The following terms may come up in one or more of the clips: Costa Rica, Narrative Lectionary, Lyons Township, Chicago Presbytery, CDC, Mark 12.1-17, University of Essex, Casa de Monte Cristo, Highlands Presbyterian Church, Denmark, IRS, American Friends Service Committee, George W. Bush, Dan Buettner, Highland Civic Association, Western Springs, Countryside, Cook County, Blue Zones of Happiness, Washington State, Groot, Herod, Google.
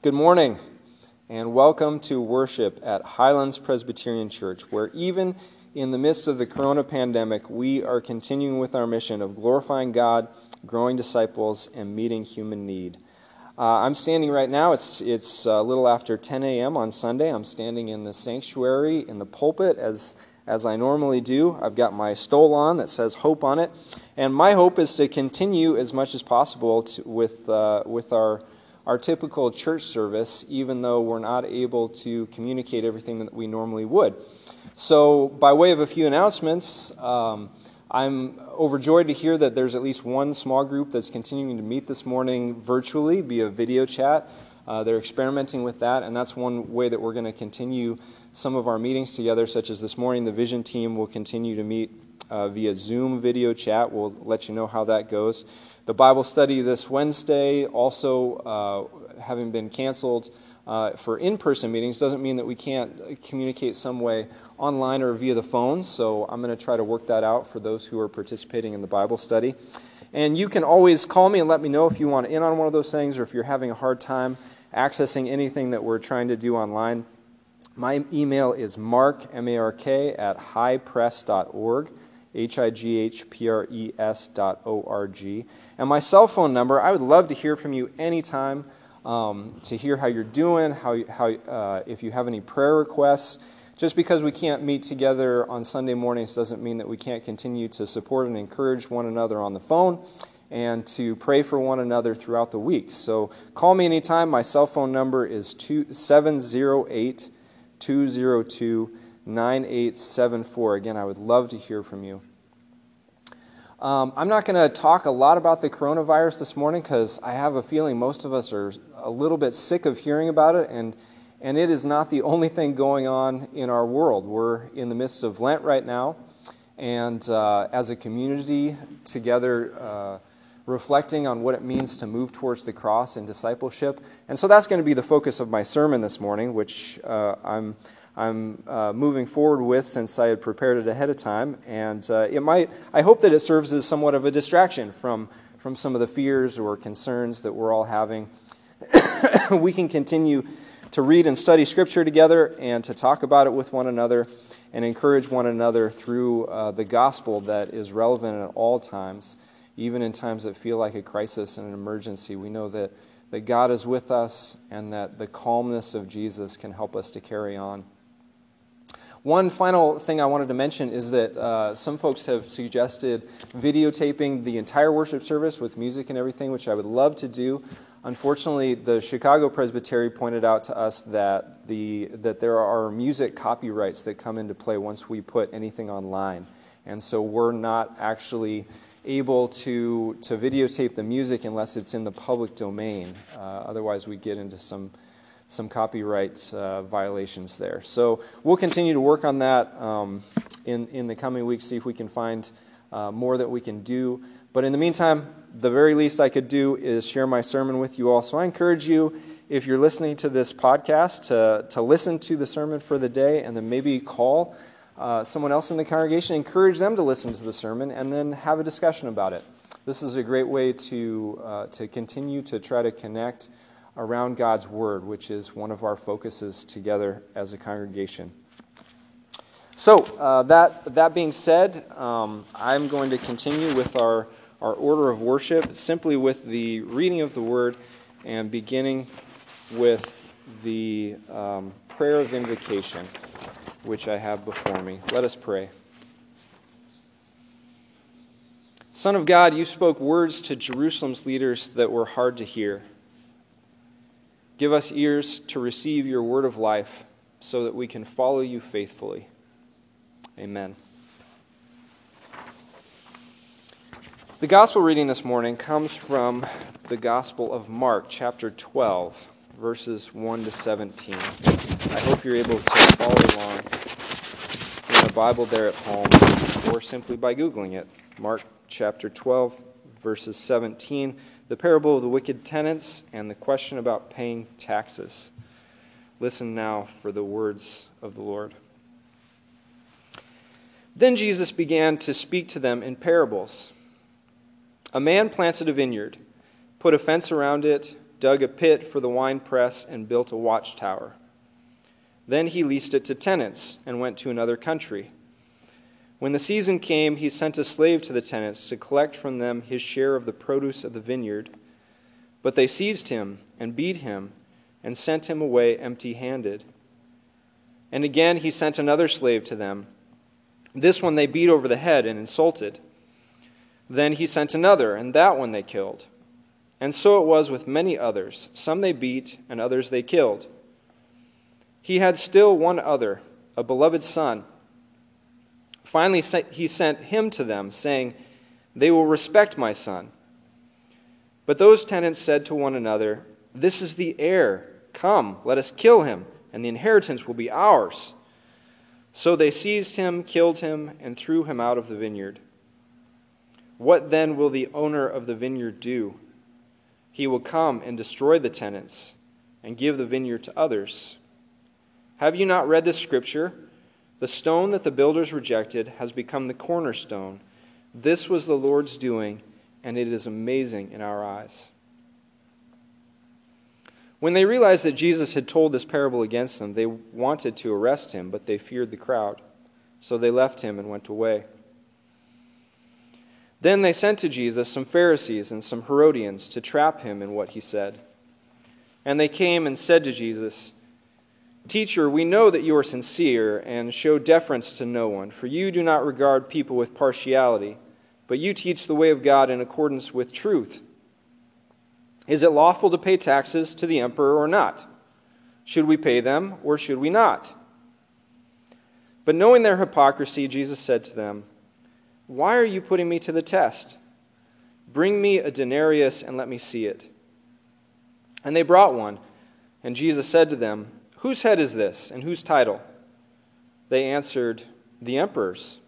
Good morning, and welcome to worship at Highlands Presbyterian Church, where even in the midst of the corona pandemic, we are continuing with our mission of glorifying God, growing disciples, and meeting human need. I'm standing right now, it's a little after 10 a.m. on Sunday. I'm standing in the sanctuary, in the pulpit, as I normally do. I've got my stole on that says hope on it, and my hope is to continue as much as possible with our typical church service, even though we're not able to communicate everything that we normally would. So by way of a few announcements, I'm overjoyed to hear that there's at least one small group that's continuing to meet this morning virtually via video chat. They're experimenting with that, and that's one way that we're going to continue some of our meetings together, such as this morning. The Vision team will continue to meet via Zoom video chat. We'll let you know how that goes. The Bible study this Wednesday, also having been canceled for in-person meetings, doesn't mean that we can't communicate some way online or via the phone, so I'm going to try to work that out for those who are participating in the Bible study. And you can always call me and let me know if you want in on one of those things or if you're having a hard time accessing anything that we're trying to do online. My email is mark, M-A-R-K, at highpress.org. highpress.org. And my cell phone number, I would love to hear from you anytime to hear how you're doing, how if you have any prayer requests. Just because we can't meet together on Sunday mornings doesn't mean that we can't continue to support and encourage one another on the phone and to pray for one another throughout the week. So call me anytime. My cell phone number is 708-202-9874. Again, I would love to hear from you. I'm not going to talk a lot about the coronavirus this morning because I have a feeling most of us are a little bit sick of hearing about it, and it is not the only thing going on in our world. We're in the midst of Lent right now, and as a community together, reflecting on what it means to move towards the cross in discipleship. And so that's going to be the focus of my sermon this morning, which I'm moving forward with since I had prepared it ahead of time. And I hope that it serves as somewhat of a distraction from some of the fears or concerns that we're all having. We can continue to read and study Scripture together and to talk about it with one another and encourage one another through the gospel that is relevant at all times, even in times that feel like a crisis and an emergency. We know that God is with us and that the calmness of Jesus can help us to carry on. One final thing I wanted to mention is that some folks have suggested videotaping the entire worship service with music and everything, which I would love to do. Unfortunately, the Chicago Presbytery pointed out to us that there are music copyrights that come into play once we put anything online. And so we're not actually able to videotape the music unless it's in the public domain. Otherwise, we get into some copyright violations there. So we'll continue to work on that in the coming weeks, see if we can find more that we can do. But in the meantime, the very least I could do is share my sermon with you all. So I encourage you, if you're listening to this podcast, to listen to the sermon for the day and then maybe call someone else in the congregation, encourage them to listen to the sermon, and then have a discussion about it. This is a great way to continue to try to connect around God's Word, which is one of our focuses together as a congregation. So that being said, I'm going to continue with our order of worship, simply with the reading of the Word and beginning with the prayer of invocation, which I have before me. Let us pray. Son of God, you spoke words to Jerusalem's leaders that were hard to hear. Give us ears to receive your word of life so that we can follow you faithfully. Amen. The gospel reading this morning comes from the Gospel of Mark, chapter 12, verses 1 to 17. I hope you're able to follow along in the Bible there at home, or simply by Googling it. Mark chapter 12, verses 17, the parable of the wicked tenants and the question about paying taxes. Listen now for the words of the Lord. Then Jesus began to speak to them in parables. A man planted a vineyard, put a fence around it, dug a pit for the wine press, and built a watchtower. Then he leased it to tenants and went to another country. When the season came, he sent a slave to the tenants to collect from them his share of the produce of the vineyard. But they seized him and beat him and sent him away empty-handed. And again he sent another slave to them. This one they beat over the head and insulted. Then he sent another, and that one they killed. And so it was with many others. Some they beat, and others they killed. He had still one other, a beloved son. Finally he sent him to them, saying, "They will respect my son." But those tenants said to one another, "This is the heir. Come, let us kill him, and the inheritance will be ours." So they seized him, killed him, and threw him out of the vineyard. What then will the owner of the vineyard do? He will come and destroy the tenants and give the vineyard to others. Have you not read this scripture? The stone that the builders rejected has become the cornerstone. This was the Lord's doing, and it is amazing in our eyes. When they realized that Jesus had told this parable against them, they wanted to arrest him, but they feared the crowd. So they left him and went away. Then they sent to Jesus some Pharisees and some Herodians to trap him in what he said. And they came and said to Jesus, "Teacher, we know that you are sincere and show deference to no one, for you do not regard people with partiality, but you teach the way of God in accordance with truth. Is it lawful to pay taxes to the emperor or not? Should we pay them or should we not?" But knowing their hypocrisy, Jesus said to them, "Why are you putting me to the test? Bring me a denarius and let me see it." And they brought one, and Jesus said to them, "Whose head is this, and whose title?" They answered, "The emperor's."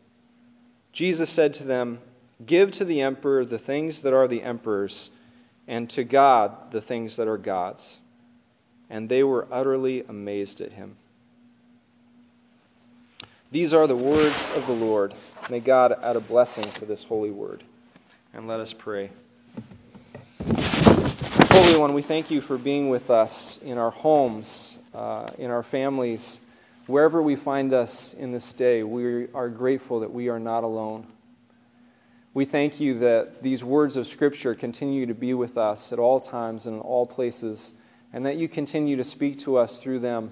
Jesus said to them, "Give to the emperor the things that are the emperor's, and to God the things that are God's." And they were utterly amazed at him. These are the words of the Lord. May God add a blessing to this holy word. And let us pray. Holy One, we thank you for being with us in our homes, in our families, wherever we find us in this day. We are grateful that we are not alone. We thank you that these words of Scripture continue to be with us at all times and in all places, and that you continue to speak to us through them.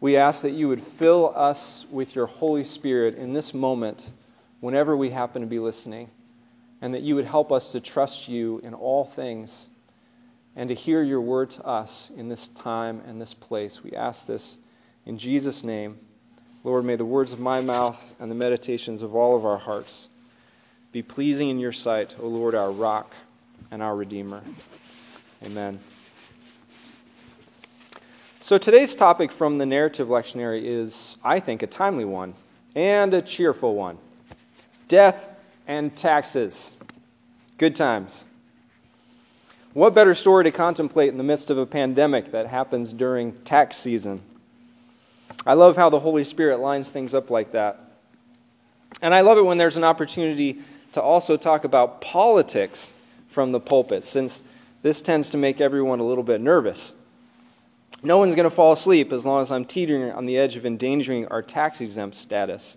We ask that you would fill us with your Holy Spirit in this moment, whenever we happen to be listening, and that you would help us to trust you in all things and to hear your word to us in this time and this place. We ask this in Jesus' name. Lord, may the words of my mouth and the meditations of all of our hearts be pleasing in your sight, O Lord, our rock and our Redeemer. Amen. So today's topic from the Narrative Lectionary is, I think, a timely one and a cheerful one. Death and taxes. Good times. What better story to contemplate in the midst of a pandemic that happens during tax season? I love how the Holy Spirit lines things up like that. And I love it when there's an opportunity to also talk about politics from the pulpit, since this tends to make everyone a little bit nervous. No one's going to fall asleep as long as I'm teetering on the edge of endangering our tax-exempt status.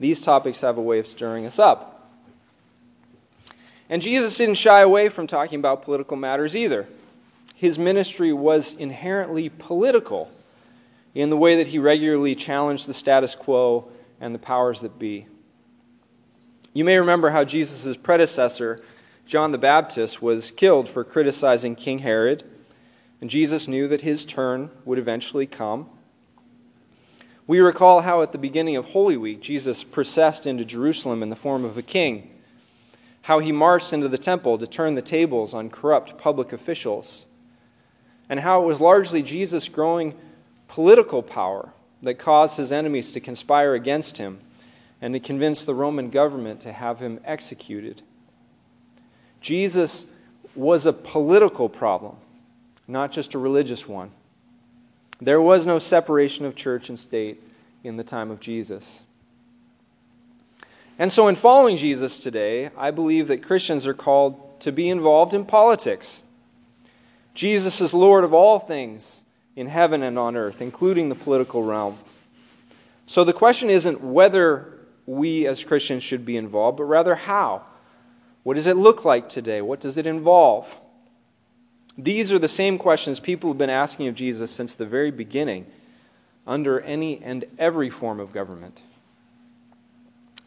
These topics have a way of stirring us up. And Jesus didn't shy away from talking about political matters either. His ministry was inherently political in the way that he regularly challenged the status quo and the powers that be. You may remember how Jesus' predecessor, John the Baptist, was killed for criticizing King Herod. And Jesus knew that his turn would eventually come. We recall how at the beginning of Holy Week, Jesus processed into Jerusalem in the form of a king, how he marched into the temple to turn the tables on corrupt public officials, and how it was largely Jesus' growing political power that caused his enemies to conspire against him and to convince the Roman government to have him executed. Jesus was a political problem, not just a religious one. There was no separation of church and state in the time of Jesus. And so in following Jesus today, I believe that Christians are called to be involved in politics. Jesus is Lord of all things in heaven and on earth, including the political realm. So the question isn't whether we as Christians should be involved, but rather how. What does it look like today? What does it involve? These are the same questions people have been asking of Jesus since the very beginning, under any and every form of government.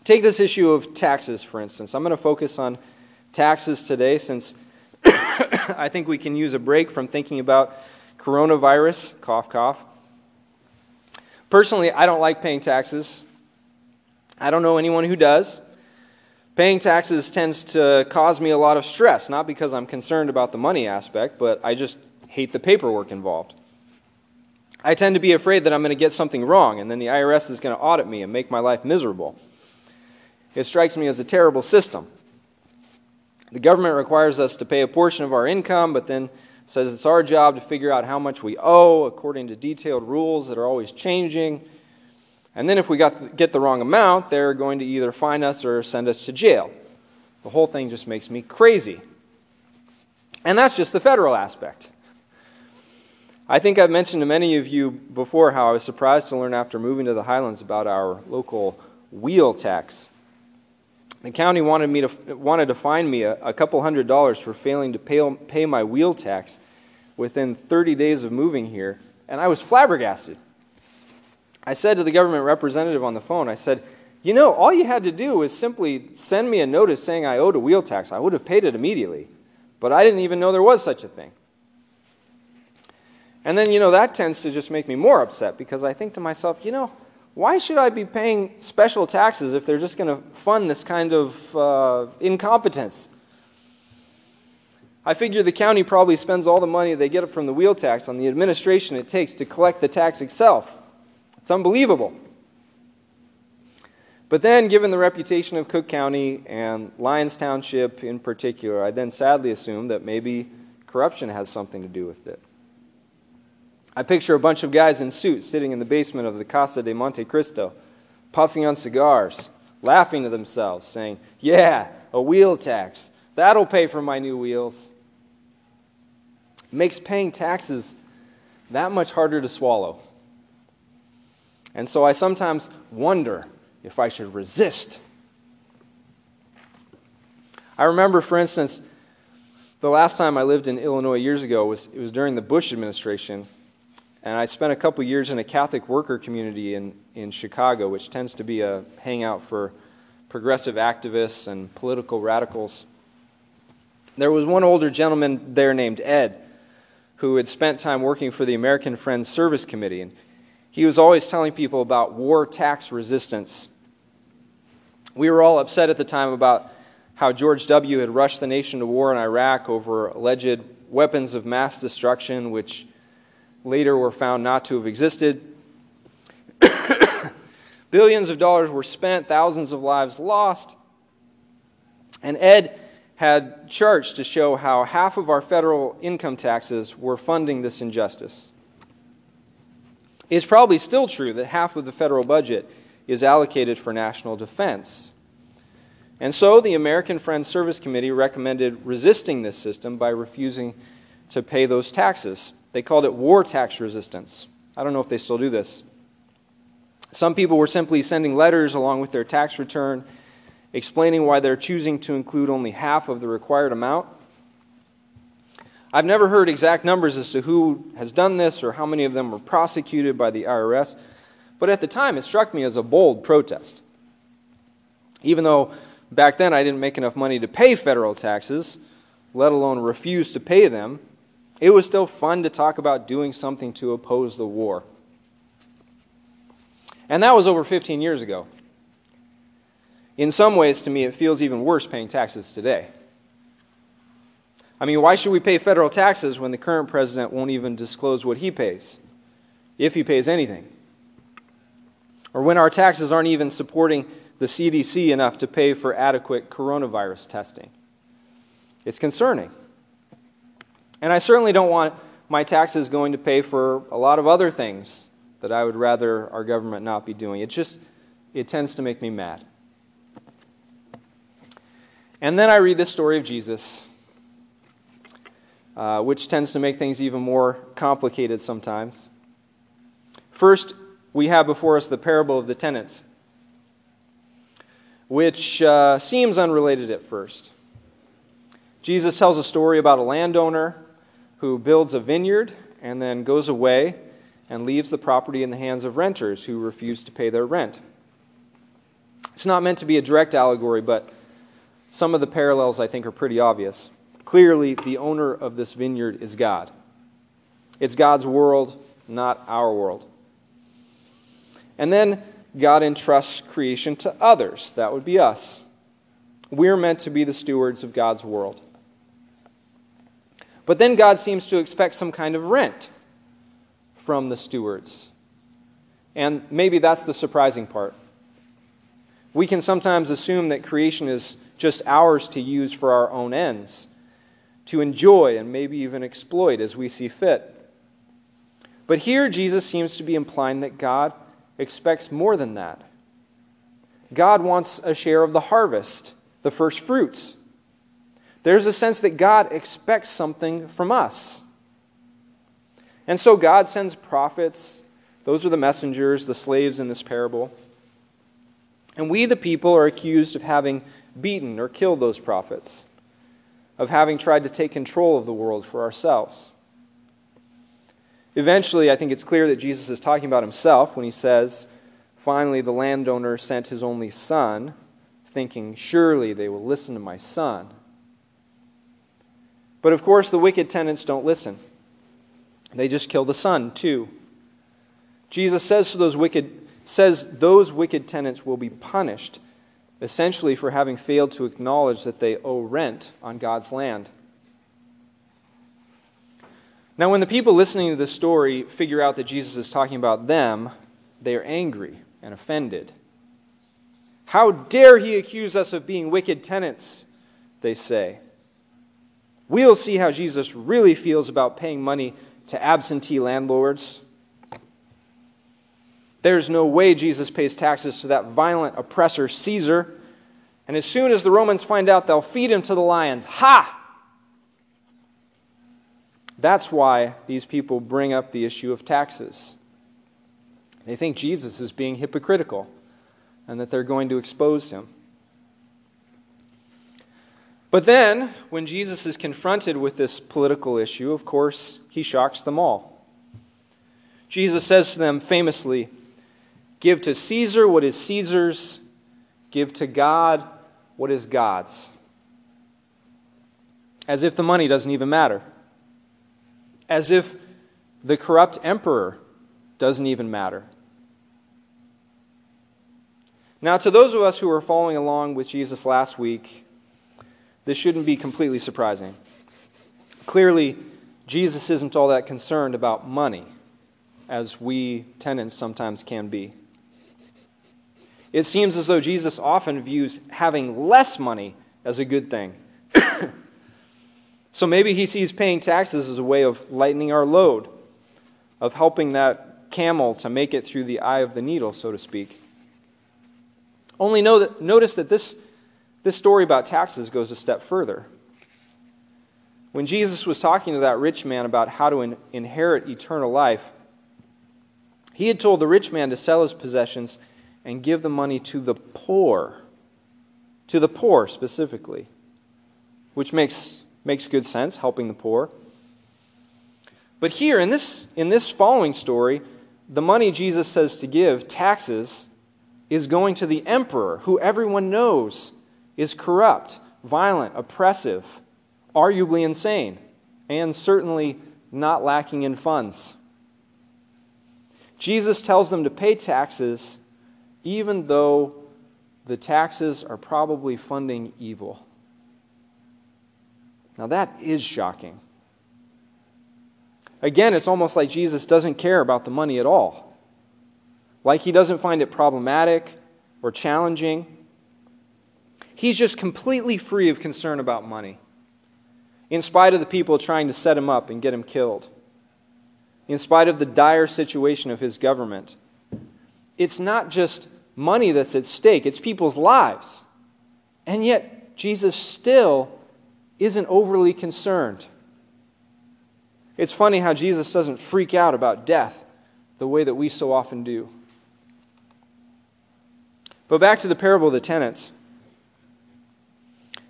Take this issue of taxes, for instance. I'm going to focus on taxes today since I think we can use a break from thinking about coronavirus, cough, cough. Personally, I don't like paying taxes. I don't know anyone who does. Paying taxes tends to cause me a lot of stress, not because I'm concerned about the money aspect, but I just hate the paperwork involved. I tend to be afraid that I'm going to get something wrong, and then the IRS is going to audit me and make my life miserable. It strikes me as a terrible system. The government requires us to pay a portion of our income, but then says it's our job to figure out how much we owe according to detailed rules that are always changing. And then if we get the wrong amount, they're going to either fine us or send us to jail. The whole thing just makes me crazy. And that's just the federal aspect. I think I've mentioned to many of you before how I was surprised to learn after moving to the Highlands about our local wheel tax. The county wanted to fine me a couple $100 for failing to pay my wheel tax within 30 days of moving here, and I was flabbergasted. I said to the government representative on the phone, I said, you know, all you had to do was simply send me a notice saying I owed a wheel tax. I would have paid it immediately, but I didn't even know there was such a thing. And then, you know, that tends to just make me more upset because I think to myself, you know, why should I be paying special taxes if they're just going to fund this kind of incompetence? I figure the county probably spends all the money they get from the wheel tax on the administration it takes to collect the tax itself. It's unbelievable. But then, given the reputation of Cook County and Lyons Township in particular, I then sadly assume that maybe corruption has something to do with it. I picture a bunch of guys in suits sitting in the basement of the Casa de Monte Cristo, puffing on cigars, laughing to themselves, saying, yeah, a wheel tax. That'll pay for my new wheels. It makes paying taxes that much harder to swallow. And so I sometimes wonder if I should resist. I remember, for instance, the last time I lived in Illinois years ago, it was during the Bush administration, and I spent a couple years in a Catholic worker community in Chicago, which tends to be a hangout for progressive activists and political radicals. There was one older gentleman there named Ed, who had spent time working for the American Friends Service Committee, and he was always telling people about war tax resistance. We were all upset at the time about how George W. had rushed the nation to war in Iraq over alleged weapons of mass destruction, which later were found not to have existed. Billions of dollars were spent, thousands of lives lost. And Ed had charts to show how half of our federal income taxes were funding this injustice. It's probably still true that half of the federal budget is allocated for national defense. And so the American Friends Service Committee recommended resisting this system by refusing to pay those taxes. They called it war tax resistance. I don't know if they still do this. Some people were simply sending letters along with their tax return explaining why they're choosing to include only half of the required amount. I've never heard exact numbers as to who has done this or how many of them were prosecuted by the IRS, but at the time it struck me as a bold protest. Even though back then I didn't make enough money to pay federal taxes, let alone refuse to pay them, it was still fun to talk about doing something to oppose the war. And that was over 15 years ago. In some ways, to me, it feels even worse paying taxes today. I mean, why should we pay federal taxes when the current president won't even disclose what he pays, if he pays anything? Or when our taxes aren't even supporting the CDC enough to pay for adequate coronavirus testing? It's concerning. And I certainly don't want my taxes going to pay for a lot of other things that I would rather our government not be doing. It tends to make me mad. And then I read this story of Jesus. which tends to make things even more complicated sometimes. First, we have before us the parable of the tenants, which seems unrelated at first. Jesus tells a story about a landowner who builds a vineyard and then goes away and leaves the property in the hands of renters who refuse to pay their rent. It's not meant to be a direct allegory, but some of the parallels, I think, are pretty obvious. Clearly, the owner of this vineyard is God. It's God's world, not our world. And then God entrusts creation to others. That would be us. We're meant to be the stewards of God's world. But then God seems to expect some kind of rent from the stewards. And maybe that's the surprising part. We can sometimes assume that creation is just ours to use for our own ends, to enjoy and maybe even exploit as we see fit. But here Jesus seems to be implying that God expects more than that. God wants a share of the harvest, the first fruits. There's a sense that God expects something from us. And so God sends prophets. Those are the messengers, the slaves in this parable. And we, the people, are accused of having beaten or killed those prophets, of having tried to take control of the world for ourselves. Eventually, I think it's clear that Jesus is talking about himself when he says, "Finally, the landowner sent his only son, thinking, 'Surely they will listen to my son.'" But of course, the wicked tenants don't listen. They just kill the son, too. Jesus says to those wicked tenants will be punished, essentially for having failed to acknowledge that they owe rent on God's land. Now, when the people listening to this story figure out that Jesus is talking about them, they are angry and offended. "How dare he accuse us of being wicked tenants," they say. "We'll see how Jesus really feels about paying money to absentee landlords. There's no way Jesus pays taxes to that violent oppressor Caesar, and as soon as the Romans find out, they'll feed him to the lions. Ha!" That's why these people bring up the issue of taxes. They think Jesus is being hypocritical, and that they're going to expose him. But then, when Jesus is confronted with this political issue, of course, he shocks them all. Jesus says to them famously, "Give to Caesar what is Caesar's, give to God what is God's." As if the money doesn't even matter. As if the corrupt emperor doesn't even matter. Now, to those of us who were following along with Jesus last week, this shouldn't be completely surprising. Clearly, Jesus isn't all that concerned about money, as we tenants sometimes can be. It seems as though Jesus often views having less money as a good thing. So maybe he sees paying taxes as a way of lightening our load, of helping that camel to make it through the eye of the needle, so to speak. Only notice that this story about taxes goes a step further. When Jesus was talking to that rich man about how to inherit eternal life, he had told the rich man to sell his possessions and give the money to the poor specifically, which makes good sense, helping the poor. But here, in this following story, the money Jesus says to give, taxes, is going to the emperor, who everyone knows is corrupt, violent, oppressive, arguably insane, and certainly not lacking in funds. Jesus tells them to pay taxes, even though the taxes are probably funding evil. Now that is shocking. Again, it's almost like Jesus doesn't care about the money at all. Like he doesn't find it problematic or challenging. He's just completely free of concern about money, in spite of the people trying to set him up and get him killed, in spite of the dire situation of his government. It's not just money that's at stake, it's people's lives. And yet, Jesus still isn't overly concerned. It's funny how Jesus doesn't freak out about death the way that we so often do. But back to the parable of the tenants.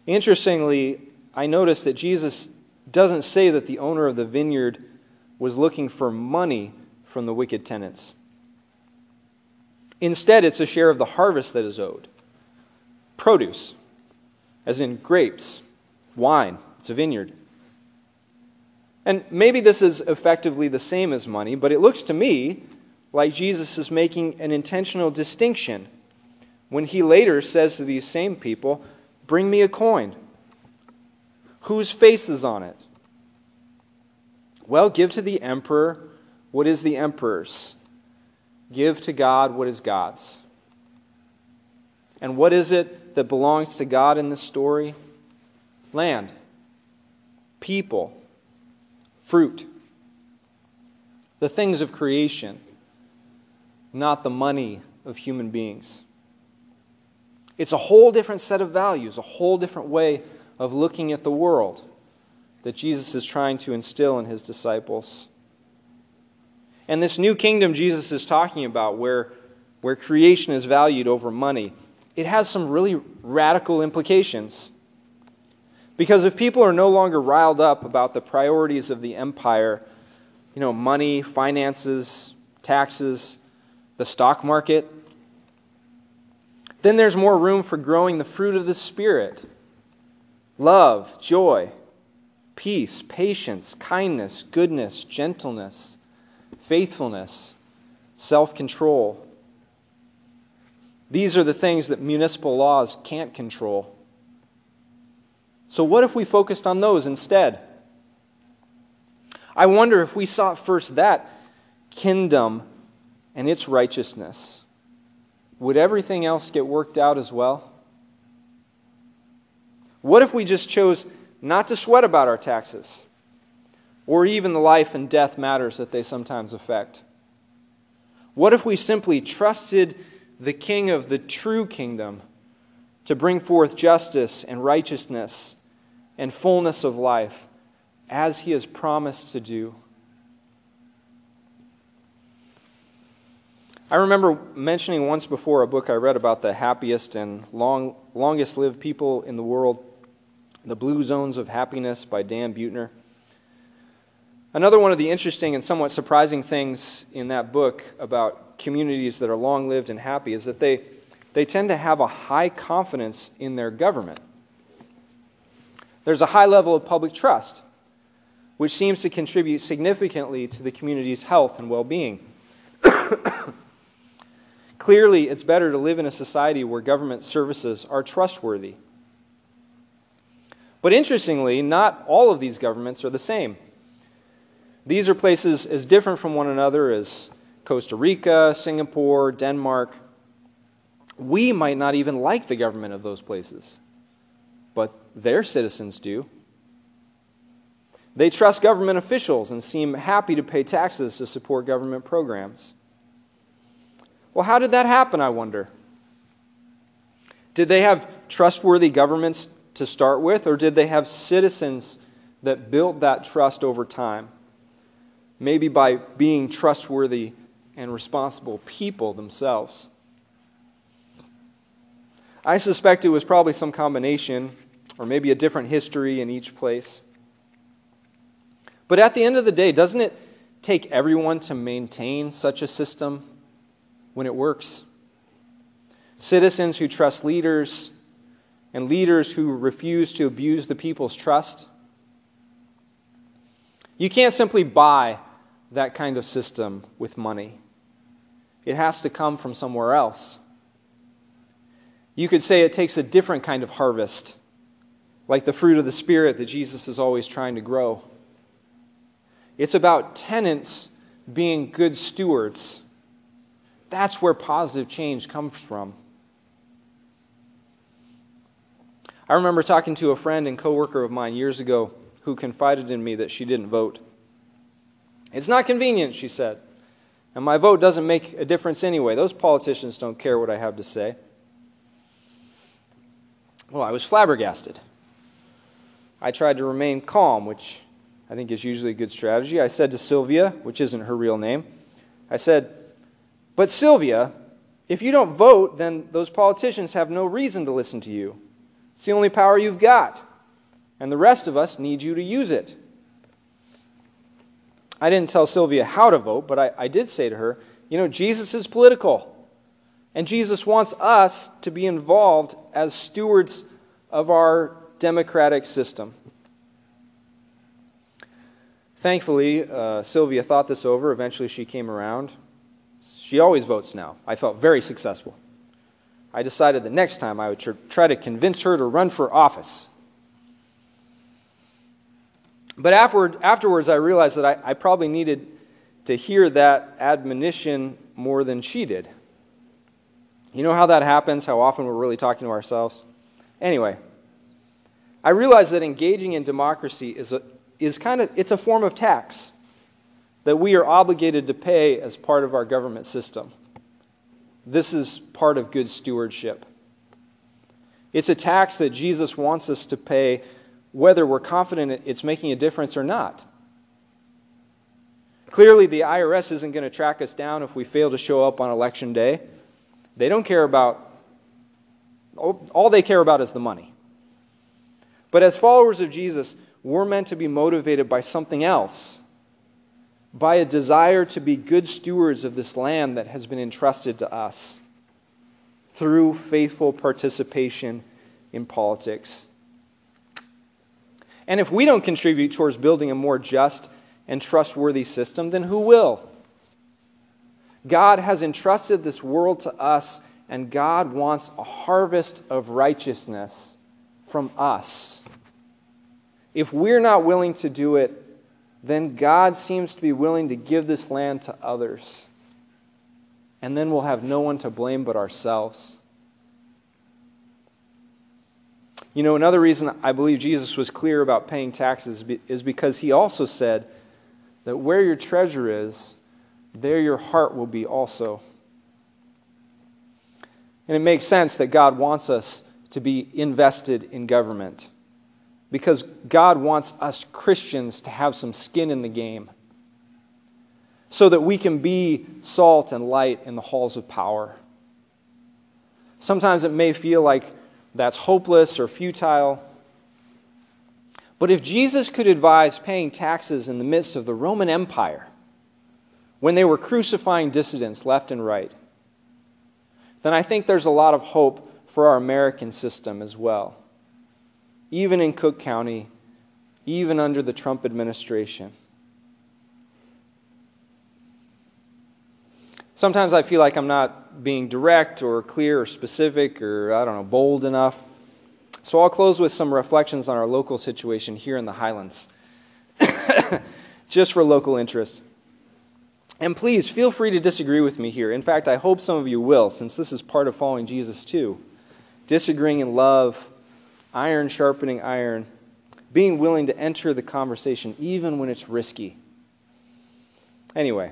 Interestingly, I noticed that Jesus doesn't say that the owner of the vineyard was looking for money from the wicked tenants. Instead, it's a share of the harvest that is owed. Produce, as in grapes, wine. It's a vineyard. And maybe this is effectively the same as money, but it looks to me like Jesus is making an intentional distinction when he later says to these same people, "Bring me a coin. Whose face is on it?" Well, give to the emperor what is the emperor's. Give to God what is God's. And what is it that belongs to God in this story? Land, people, fruit, the things of creation, not the money of human beings. It's a whole different set of values, a whole different way of looking at the world that Jesus is trying to instill in his disciples. And this new kingdom Jesus is talking about, where creation is valued over money, it has some really radical implications. Because if people are no longer riled up about the priorities of the empire, money, finances, taxes, the stock market, then there's more room for growing the fruit of the Spirit. Love, joy, peace, patience, kindness, goodness, gentleness, faithfulness, self-control. These are the things that municipal laws can't control. So what if we focused on those instead? I wonder if we sought first that kingdom and its righteousness, would everything else get worked out as well? What if we just chose not to sweat about our taxes, or even the life and death matters that they sometimes affect? What if we simply trusted the King of the true kingdom to bring forth justice and righteousness and fullness of life as he has promised to do? I remember mentioning once before a book I read about the happiest and longest-lived people in the world, The Blue Zones of Happiness by Dan Buettner. Another one of the interesting and somewhat surprising things in that book about communities that are long-lived and happy is that they tend to have a high confidence in their government. There's a high level of public trust, which seems to contribute significantly to the community's health and well-being. Clearly, it's better to live in a society where government services are trustworthy. But interestingly, not all of these governments are the same. These are places as different from one another as Costa Rica, Singapore, Denmark. We might not even like the government of those places, but their citizens do. They trust government officials and seem happy to pay taxes to support government programs. Well, how did that happen, I wonder? Did they have trustworthy governments to start with, or did they have citizens that built that trust over time? Maybe by being trustworthy and responsible people themselves. I suspect it was probably some combination, or maybe a different history in each place. But at the end of the day, doesn't it take everyone to maintain such a system when it works? Citizens who trust leaders, and leaders who refuse to abuse the people's trust. You can't simply buy that kind of system with money. It has to come from somewhere else. You could say it takes a different kind of harvest, like the fruit of the Spirit that Jesus is always trying to grow. It's about tenants being good stewards. That's where positive change comes from. I remember talking to a friend and coworker of mine years ago who confided in me that she didn't vote. "It's not convenient," she said, "and my vote doesn't make a difference anyway. Those politicians don't care what I have to say." Well, I was flabbergasted. I tried to remain calm, which I think is usually a good strategy. I said to Sylvia, which isn't her real name, I said, "But Sylvia, if you don't vote, then those politicians have no reason to listen to you. It's the only power you've got, and the rest of us need you to use it." I didn't tell Sylvia how to vote, but I did say to her, you know, Jesus is political, and Jesus wants us to be involved as stewards of our democratic system. Thankfully, Sylvia thought this over. Eventually she came around. She always votes now. I felt very successful. I decided that next time I would try to convince her to run for office. But afterwards I realized that I probably needed to hear that admonition more than she did. You know how that happens, how often we're really talking to ourselves? Anyway, I realized that engaging in democracy is a form of tax that we are obligated to pay as part of our government system. This is part of good stewardship. It's a tax that Jesus wants us to pay whether we're confident it's making a difference or not. Clearly, the IRS isn't going to track us down if we fail to show up on Election Day. They don't care about, all they care about is the money. But as followers of Jesus, we're meant to be motivated by something else, by a desire to be good stewards of this land that has been entrusted to us through faithful participation in politics. And if we don't contribute towards building a more just and trustworthy system, then who will? God has entrusted this world to us, and God wants a harvest of righteousness from us. If we're not willing to do it, then God seems to be willing to give this land to others. And then we'll have no one to blame but ourselves. You know, another reason I believe Jesus was clear about paying taxes is because he also said that where your treasure is, there your heart will be also. And it makes sense that God wants us to be invested in government, because God wants us Christians to have some skin in the game so that we can be salt and light in the halls of power. Sometimes it may feel like that's hopeless or futile. But if Jesus could advise paying taxes in the midst of the Roman Empire, when they were crucifying dissidents left and right, then I think there's a lot of hope for our American system as well. Even in Cook County, even under the Trump administration. Sometimes I feel like I'm not being direct or clear or specific or, I don't know, bold enough. So I'll close with some reflections on our local situation here in the Highlands, just for local interest. And please, feel free to disagree with me here. In fact, I hope some of you will, since this is part of following Jesus too. Disagreeing in love, iron sharpening iron, being willing to enter the conversation even when it's risky. Anyway,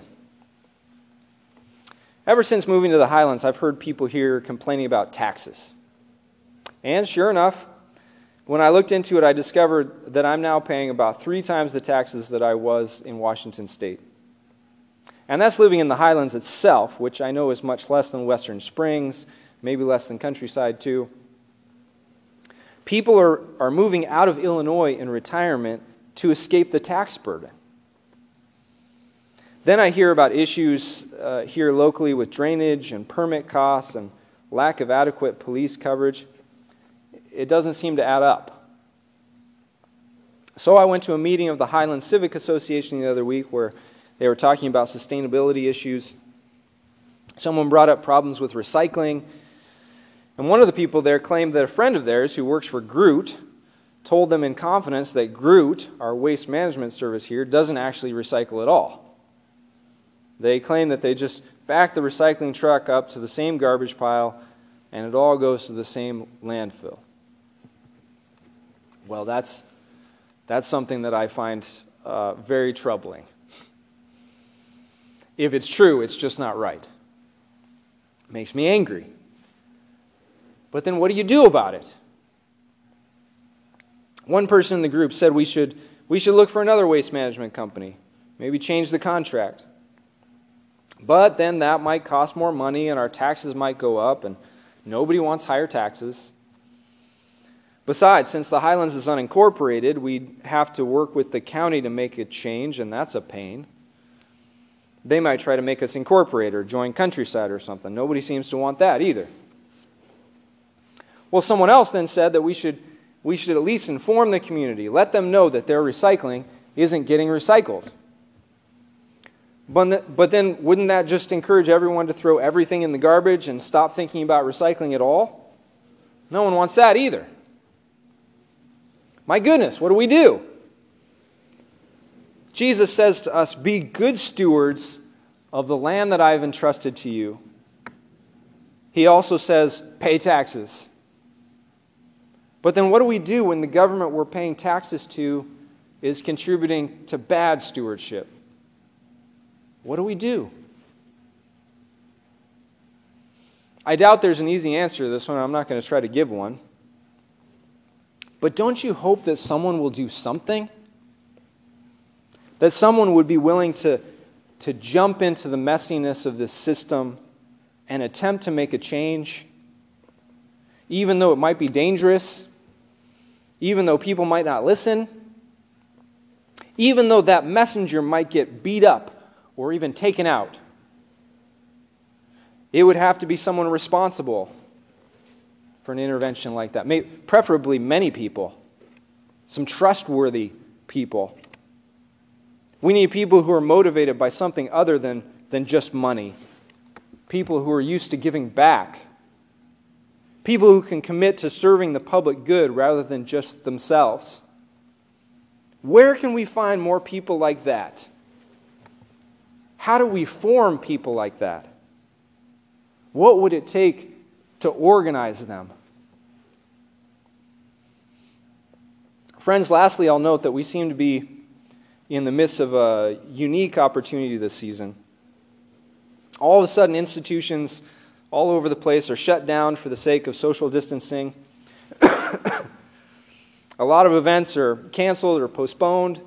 ever since moving to the Highlands, I've heard people here complaining about taxes. And sure enough, when I looked into it, I discovered that I'm now paying about 3 times the taxes that I was in Washington State. And that's living in the Highlands itself, which I know is much less than Western Springs, maybe less than Countryside too. People are moving out of Illinois in retirement to escape the tax burden. Then I hear about issues here locally with drainage and permit costs and lack of adequate police coverage. It doesn't seem to add up. So I went to a meeting of the Highland Civic Association the other week where they were talking about sustainability issues. Someone brought up problems with recycling. And one of the people there claimed that a friend of theirs who works for Groot told them in confidence that Groot, our waste management service here, doesn't actually recycle at all. They claim that they just back the recycling truck up to the same garbage pile and it all goes to the same landfill. Well, that's something that I find very troubling. If it's true, it's just not right. It makes me angry. But then what do you do about it? One person in the group said we should We should look for another waste management company, maybe change the contract. But then that might cost more money and our taxes might go up, and nobody wants higher taxes. Besides, since the Highlands is unincorporated, we'd have to work with the county to make a change, and that's a pain. They might try to make us incorporate or join Countryside or something. Nobody seems to want that either. Well, someone else then said that we should at least inform the community, let them know that their recycling isn't getting recycled. But then wouldn't that just encourage everyone to throw everything in the garbage and stop thinking about recycling at all? No one wants that either. My goodness, what do we do? Jesus says to us, be good stewards of the land that I've entrusted to you. He also says, pay taxes. But then what do we do when the government we're paying taxes to is contributing to bad stewardship? What do we do? I doubt there's an easy answer to this one. I'm not going to try to give one. But don't you hope that someone will do something? That someone would be willing to jump into the messiness of this system and attempt to make a change, even though it might be dangerous, even though people might not listen, even though that messenger might get beat up or even taken out. It would have to be someone responsible for an intervention like that. Maybe, preferably many people, some trustworthy people. We need people who are motivated by something other than just money. People who are used to giving back. People who can commit to serving the public good rather than just themselves. Where can we find more people like that? How do we form people like that? What would it take to organize them? Friends, lastly, I'll note that we seem to be in the midst of a unique opportunity this season. All of a sudden, institutions all over the place are shut down for the sake of social distancing. A lot of events are canceled or postponed.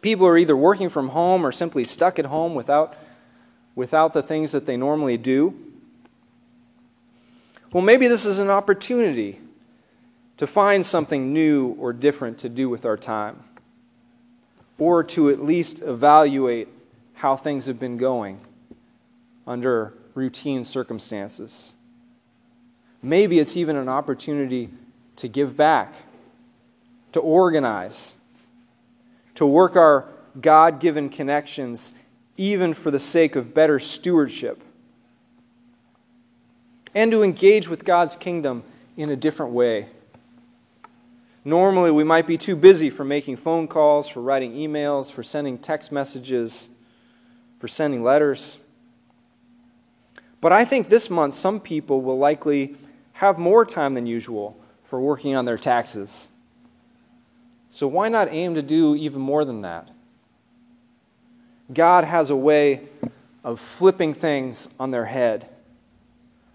People are either working from home or simply stuck at home without the things that they normally do. Well, maybe this is an opportunity to find something new or different to do with our time, or to at least evaluate how things have been going under routine circumstances. Maybe it's even an opportunity to give back, to organize, to work our God-given connections, even for the sake of better stewardship, and to engage with God's kingdom in a different way. Normally, we might be too busy for making phone calls, for writing emails, for sending text messages, for sending letters. But I think this month, some people will likely have more time than usual for working on their taxes. So why not aim to do even more than that? God has a way of flipping things on their head,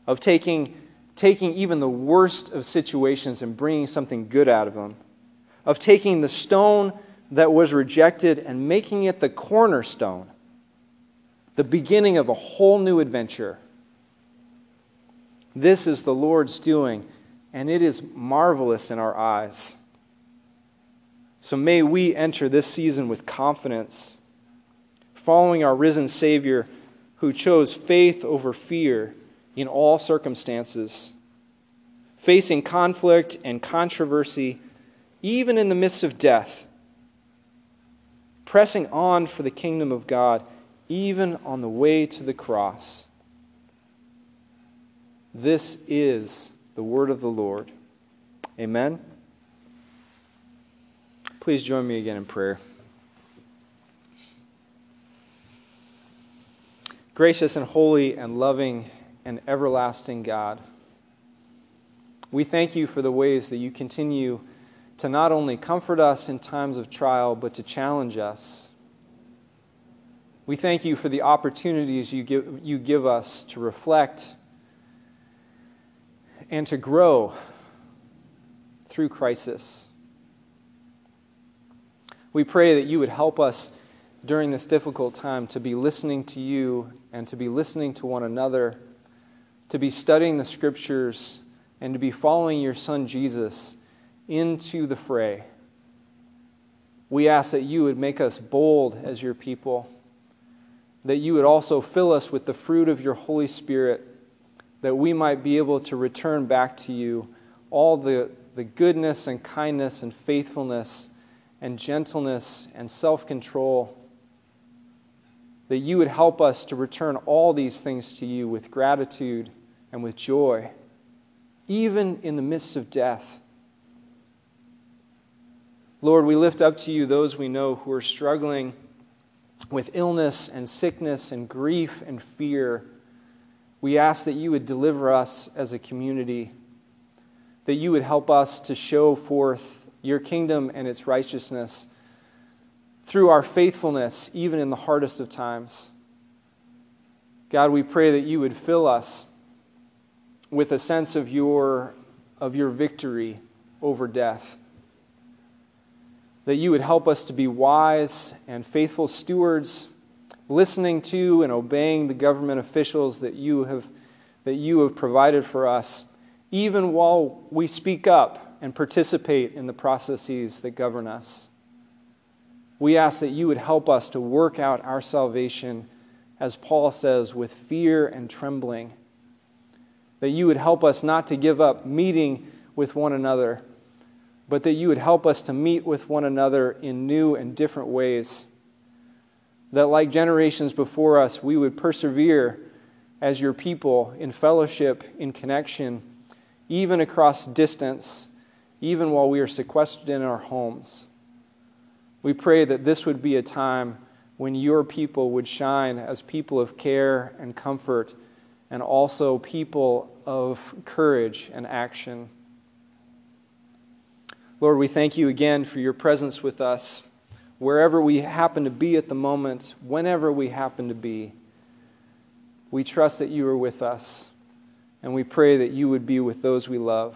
of taking even the worst of situations and bringing something good out of them, of taking the stone that was rejected and making it the cornerstone, the beginning of a whole new adventure. This is the Lord's doing, and it is marvelous in our eyes. So may we enter this season with confidence, following our risen Savior who chose faith over fear in all circumstances, facing conflict and controversy, even in the midst of death, pressing on for the kingdom of God, even on the way to the cross. This is the word of the Lord. Amen. Please join me again in prayer. Gracious and holy and loving and everlasting God, we thank you for the ways that you continue to not only comfort us in times of trial, but to challenge us. We thank you for the opportunities you give us to reflect and to grow through crisis. We pray that you would help us during this difficult time to be listening to you and to be listening to one another, to be studying the Scriptures, and to be following your Son Jesus into the fray. We ask that you would make us bold as your people, that you would also fill us with the fruit of your Holy Spirit, that we might be able to return back to you all the goodness and kindness and faithfulness and gentleness and self-control, that you would help us to return all these things to you with gratitude and with joy, even in the midst of death. Lord, we lift up to you those we know who are struggling with illness and sickness and grief and fear. We ask that you would deliver us as a community, that you would help us to show forth your kingdom and its righteousness through our faithfulness, even in the hardest of times. God, we pray that you would fill us with a sense of your victory over death, that you would help us to be wise and faithful stewards, listening to and obeying the government officials that you have provided for us, even while we speak up and participate in the processes that govern us. We ask that you would help us to work out our salvation, as Paul says, with fear and trembling, that you would help us not to give up meeting with one another, but that you would help us to meet with one another in new and different ways, that like generations before us, we would persevere as your people in fellowship, in connection, even across distance, even while we are sequestered in our homes. We pray that this would be a time when your people would shine as people of care and comfort, and also people of courage and action. Lord, we thank you again for your presence with us, wherever we happen to be at the moment, whenever we happen to be. We trust that you are with us, and we pray that you would be with those we love.